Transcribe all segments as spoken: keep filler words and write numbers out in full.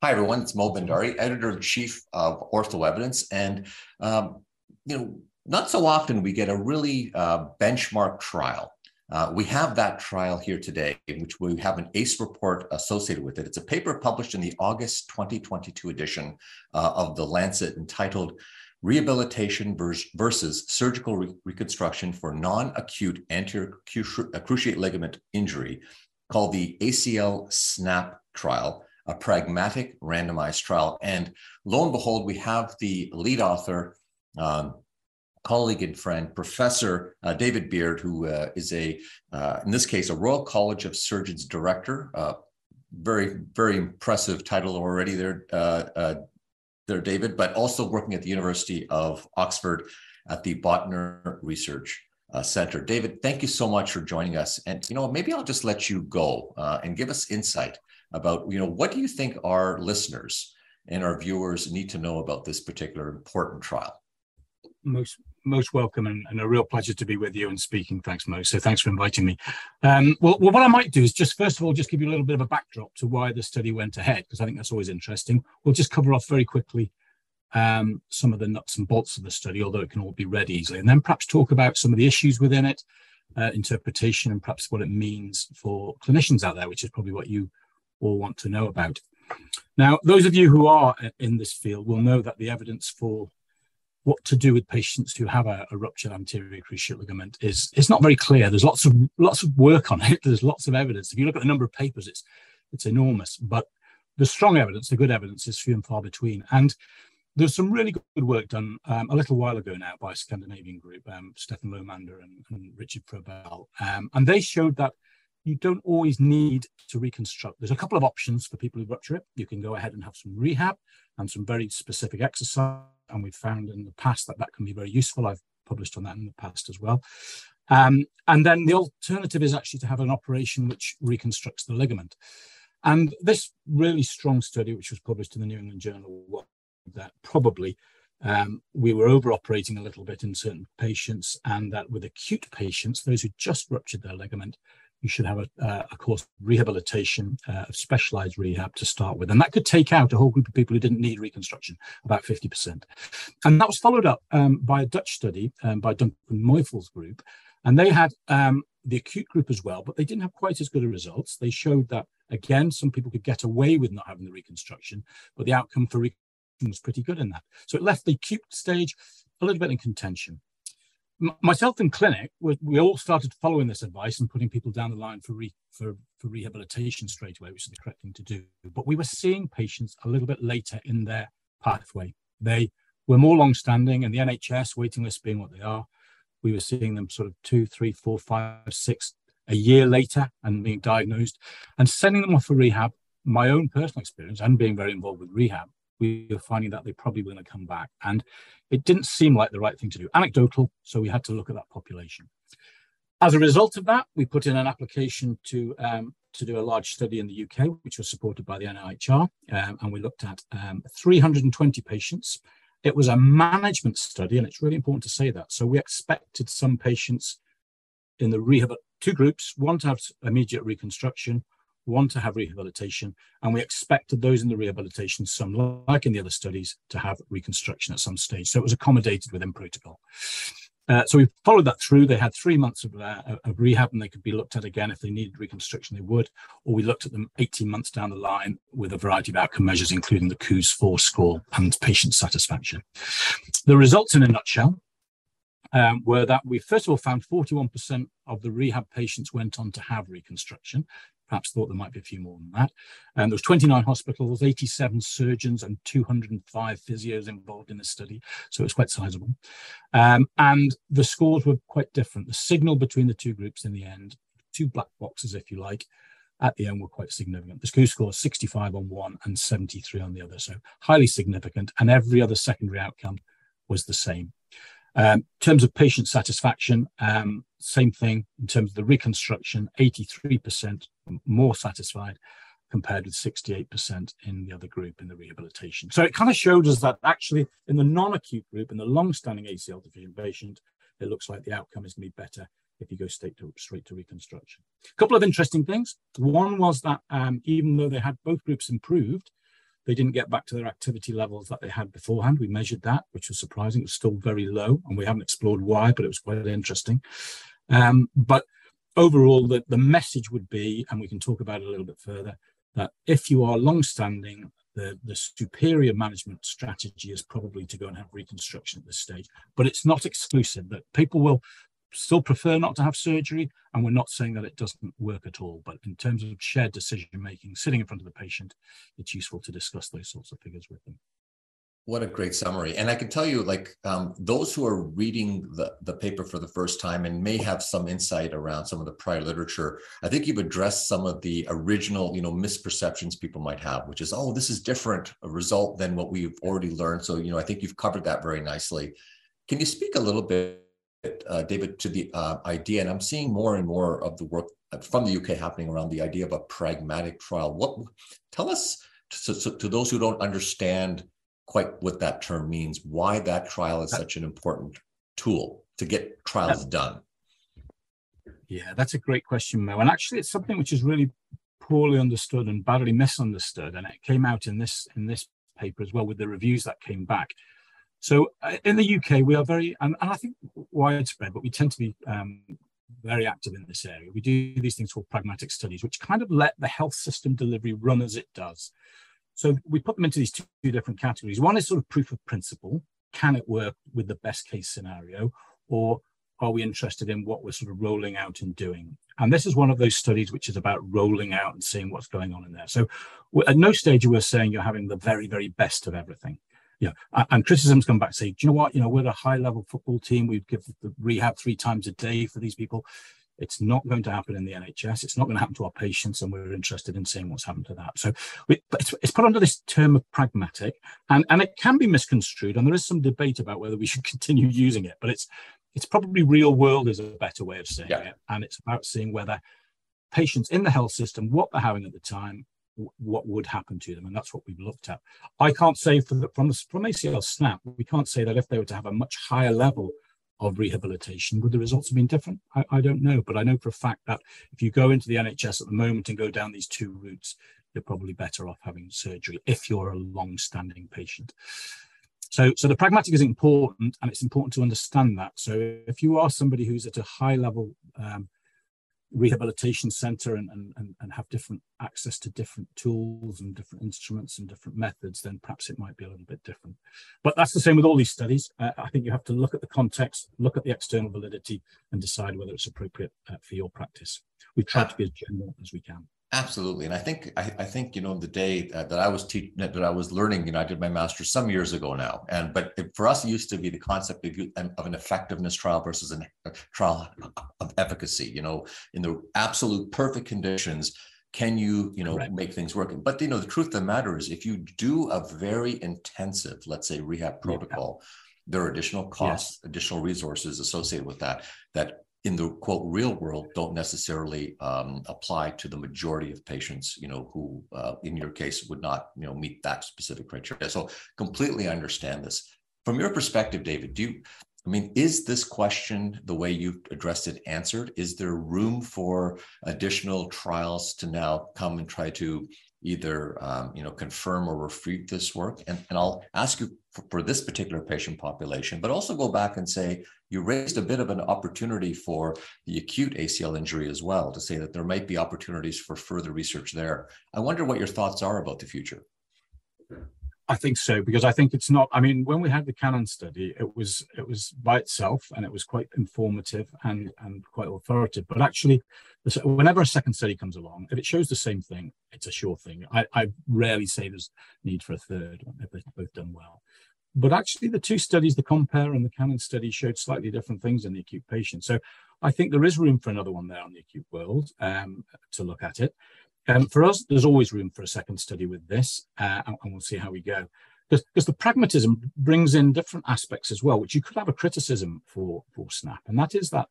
Hi, everyone. It's Mo Bhandari, editor-in-chief of OrthoEvidence. And, um, you know, not so often we get a really uh, benchmark trial. Uh, we have that trial here today, in which we have an A C E report associated with it. It's a paper published in the August twenty twenty-two edition uh, of The Lancet entitled Rehabilitation versus Surgical Re Reconstruction for Non-Acute Anterior Cruciate Ligament Injury, called the A C L SNAP trial, a pragmatic randomized trial. And lo and behold, we have the lead author, um, colleague and friend, Professor uh, David Beard, who uh, is a, uh, in this case, a Royal College of Surgeons director. Uh, very, very impressive title already there, uh, uh, there, David, but also working at the University of Oxford at the Botnar Research Uh, Center. David, thank you so much for joining us. And, you know, maybe I'll just let you go uh, and give us insight about, you know, what do you think our listeners and our viewers need to know about this particular important trial? Most, most welcome, and, and a real pleasure to be with you and speaking. Thanks, Mo. So thanks for inviting me. Um, well, well, what I might do is just, first of all, just give you a little bit of a backdrop to why the study went ahead, because I think that's always interesting. We'll just cover off very quickly Um, some of the nuts and bolts of the study, although it can all be read easily, and then perhaps talk about some of the issues within it, uh, interpretation, and perhaps what it means for clinicians out there, which is probably what you all want to know about. Now, those of you who are in this field will know that the evidence for what to do with patients who have a, a ruptured anterior cruciate ligament is it's not very clear. There's lots of lots of work on it. There's lots of evidence. If you look at the number of papers, it's it's enormous. But the strong evidence, the good evidence, is few and far between. And there's some really good work done um, a little while ago now by a Scandinavian group, um, Stefan Lomander and, and Richard Probell, um, and they showed that you don't always need to reconstruct. There's a couple of options for people who rupture it. You can go ahead and have some rehab and some very specific exercise, and we've found in the past that that can be very useful. I've published on that in the past as well. Um, and then the alternative is actually to have an operation which reconstructs the ligament. And this really strong study, which was published in the New England Journal, that probably um, we were over-operating a little bit in certain patients, and that with acute patients, those who just ruptured their ligament, you should have a, uh, a course of rehabilitation, uh, of specialized rehab to start with. And that could take out a whole group of people who didn't need reconstruction, about fifty percent. And that was followed up um, by a Dutch study um, by Duncan Moifel's group. And they had um, the acute group as well, but they didn't have quite as good a results. They showed that, again, some people could get away with not having the reconstruction, but the outcome for reconstruction was pretty good in that. So it left the acute stage a little bit in contention. M myself in clinic, we, we all started following this advice and putting people down the line for, re for, for rehabilitation straight away, which is the correct thing to do. But we were seeing patients a little bit later in their pathway. They were more long-standing, and the N H S waiting lists being what they are, we were seeing them sort of two, three, four, five, six, a year later and being diagnosed and sending them off for rehab. My own personal experience and being very involved with rehab, we were finding that they probably were going to come back. And it didn't seem like the right thing to do. Anecdotal, so we had to look at that population. As a result of that, we put in an application to, um, to do a large study in the U K, which was supported by the N I H R. Um, and we looked at um, three hundred twenty patients. It was a management study, and it's really important to say that. So we expected some patients in the rehab, two groups, one to have immediate reconstruction, one to have rehabilitation, and we expected those in the rehabilitation, some like in the other studies, to have reconstruction at some stage. So it was accommodated within protocol. Uh, so we followed that through. They had three months of, uh, of rehab, and they could be looked at again. If they needed reconstruction, they would. Or we looked at them eighteen months down the line with a variety of outcome measures, including the COOS four score and patient satisfaction. The results in a nutshell Um, were that we first of all found forty-one percent of the rehab patients went on to have reconstruction. Perhaps thought there might be a few more than that. And there was twenty-nine hospitals, eighty-seven surgeons, and two hundred five physios involved in this study. So it's quite sizable. Um, and the scores were quite different. The signal between the two groups in the end, two black boxes, if you like, at the end were quite significant. The COOS score was sixty-five on one and seventy-three on the other. So highly significant. And every other secondary outcome was the same. Um, in terms of patient satisfaction, um, same thing. In terms of the reconstruction, eighty-three percent more satisfied compared with sixty-eight percent in the other group in the rehabilitation. So it kind of showed us that actually in the non-acute group, in the long-standing A C L deficient patient, it looks like the outcome is going to be better if you go straight to, straight to reconstruction. A couple of interesting things. One was that um, even though they had both groups improved, They didn't get back to their activity levels that they had beforehand. We measured that, which was surprising. It was still very low, and we haven't explored why, but it was quite interesting. Um, but overall, the, the message would be, and we can talk about it a little bit further, that if you are long-standing, the, the superior management strategy is probably to go and have reconstruction at this stage. But it's not exclusive, that people will still prefer not to have surgery, and we're not saying that it doesn't work at all. But in terms of shared decision making, sitting in front of the patient, it's useful to discuss those sorts of figures with them. What a great summary. And I can tell you, like, um, those who are reading the, the paper for the first time and may have some insight around some of the prior literature, I think you've addressed some of the original, you know, misperceptions people might have, which is, oh, this is different a result than what we've already learned. So, you know, I think you've covered that very nicely. Can you speak a little bit, Uh, David, to the uh, idea, and I'm seeing more and more of the work from the U K happening around the idea of a pragmatic trial. What, tell us, to, to, to those who don't understand quite what that term means, why that trial is such an important tool to get trials done. Yeah, that's a great question, Mo. And actually, it's something which is really poorly understood and badly misunderstood, and it came out in this in this paper as well with the reviews that came back. So in the U K, we are very, and, and I think widespread, but we tend to be um, very active in this area. We do these things called pragmatic studies, which kind of let the health system delivery run as it does. So we put them into these two, two different categories. One is sort of proof of principle. Can it work with the best case scenario? Or are we interested in what we're sort of rolling out and doing? And this is one of those studies which is about rolling out and seeing what's going on in there. So at no stage are we saying you're having the very, very best of everything. Yeah, and criticisms come back saying, do you know what, you know, we're a high level football team. We'd give the rehab three times a day for these people. It's not going to happen in the N H S. It's not going to happen to our patients. And we're interested in seeing what's happened to that. So we, it's, it's put under this term of pragmatic, and, and it can be misconstrued. And there is some debate about whether we should continue using it. But it's it's probably real world is a better way of saying yeah. it. And it's about seeing whether patients in the health system, what they're having at the time, what would happen to them, and that's what we've looked at. I can't say for the, from the, from A C L SNAP, we can't say that if they were to have a much higher level of rehabilitation, would the results have been different? I, I don't know, but I know for a fact that if you go into the N H S at the moment and go down these two routes, you're probably better off having surgery if you're a long-standing patient. So, so the pragmatic is important, and it's important to understand that. So if you are somebody who's at a high level um, rehabilitation center and, and and have different access to different tools and different instruments and different methods, then perhaps it might be a little bit different. But that's the same with all these studies. Uh, I think you have to look at the context, look at the external validity, and decide whether it's appropriate uh, for your practice. We've tried to be as general as we can. Absolutely. And I think, I, I think, you know, the day that, that I was teaching, that I was learning, you know, I did my master's some years ago now. And, but it, for us, it used to be the concept of, of an effectiveness trial versus an, a trial of efficacy, you know, in the absolute perfect conditions, can you, you know, right. make things work? But, you know, the truth of the matter is if you do a very intensive, let's say, rehab protocol, yeah. there are additional costs, yes. additional resources associated with that, that in the quote real world don't necessarily um, apply to the majority of patients, you know, who uh, in your case would not, you know, meet that specific criteria. So completely understand this. From your perspective, David, do you, I mean, is this question the way you've addressed it answered? Is there room for additional trials to now come and try to either, um, you know, confirm or refute this work? And, and I'll ask you for, for this particular patient population, but also go back and say, you raised a bit of an opportunity for the acute A C L injury as well, to say that there might be opportunities for further research there. I wonder what your thoughts are about the future. I think so, because I think it's not, I mean, when we had the CANNON study, it was it was by itself, and it was quite informative and, and quite authoritative. But actually, whenever a second study comes along, if it shows the same thing, it's a sure thing. I, I rarely say there's need for a third if they've both done well. But actually, the two studies, the COMPARE and the CANNON study, showed slightly different things in the acute patient. So I think there is room for another one there on the acute world um, to look at it. Um, for us, there's always room for a second study with this, uh, and, and we'll see how we go. Because the pragmatism brings in different aspects as well, which you could have a criticism for, for SNAP, and that is that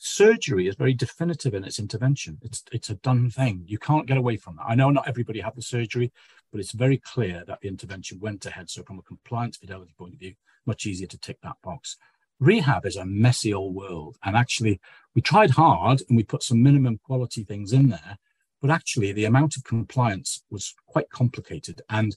surgery is very definitive in its intervention. It's, it's a done thing. You can't get away from that. I know not everybody had the surgery, but it's very clear that the intervention went ahead. So from a compliance fidelity point of view, much easier to tick that box. Rehab is a messy old world, and actually we tried hard and we put some minimum quality things in there, But actually, the amount of compliance was quite complicated. And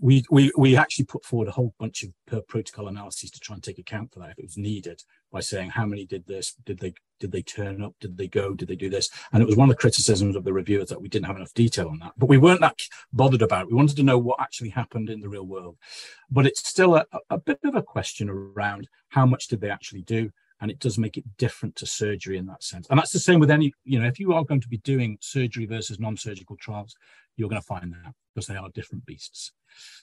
we, we, we actually put forward a whole bunch of per protocol analyses to try and take account for that if it was needed, by saying how many did this, did they did they turn up, did they go, did they do this? And it was one of the criticisms of the reviewers that we didn't have enough detail on that, but we weren't that bothered about it. We wanted to know what actually happened in the real world. But it's still a, a bit of a question around how much did they actually do? And it does make it different to surgery in that sense. And that's the same with any, you know, if you are going to be doing surgery versus non-surgical trials, you're going to find that, because they are different beasts.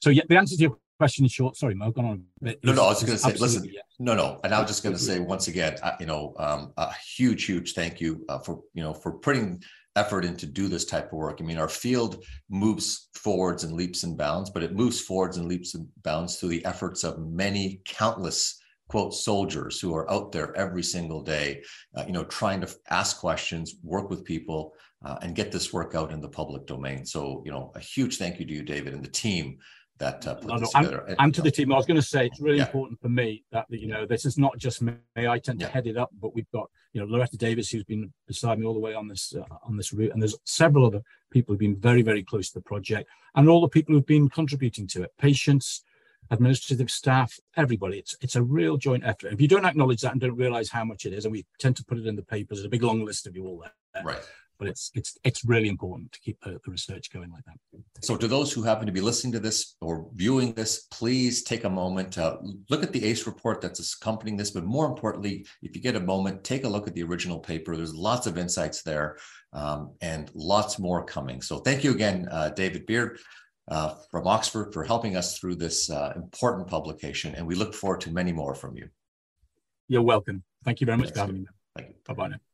So yeah, the answer to your question is short. Sorry, Mo, gone on a bit. No, no, I was going to say, listen, yes. no, no. And I was just going to say once again, I, you know, um, a huge, huge thank you uh, for, you know, for putting effort into do this type of work. I mean, our field moves forwards and leaps and bounds, but it moves forwards and leaps and bounds through the efforts of many countless quote soldiers who are out there every single day, uh, you know, trying to ask questions, work with people, uh, and get this work out in the public domain. So, you know, a huge thank you to you, David, and the team that uh, put no, no, this together. And, and to you know, the team, I was going to say it's really yeah. important for me that, that you know, this is not just me. I tend to yeah. head it up, but we've got, you know, Loretta Davis, who's been beside me all the way on this uh, on this route, and there's several other people who've been very, very close to the project, and all the people who've been contributing to it, patients, administrative staff, everybody. It's it's a real joint effort. If you don't acknowledge that and don't realize how much it is, and we tend to put it in the papers, there's a big long list of you all there. Right. But it's it's it's really important to keep the research going like that. So to those who happen to be listening to this or viewing this, please take a moment to look at the A C E report that's accompanying this. But more importantly, if you get a moment, take a look at the original paper. There's lots of insights there, um, and lots more coming. So thank you again, uh, David Beard, Uh, from Oxford, for helping us through this uh, important publication, and we look forward to many more from you. You're welcome. Thank you very much Thanks for having me. Thank you. Bye-bye now.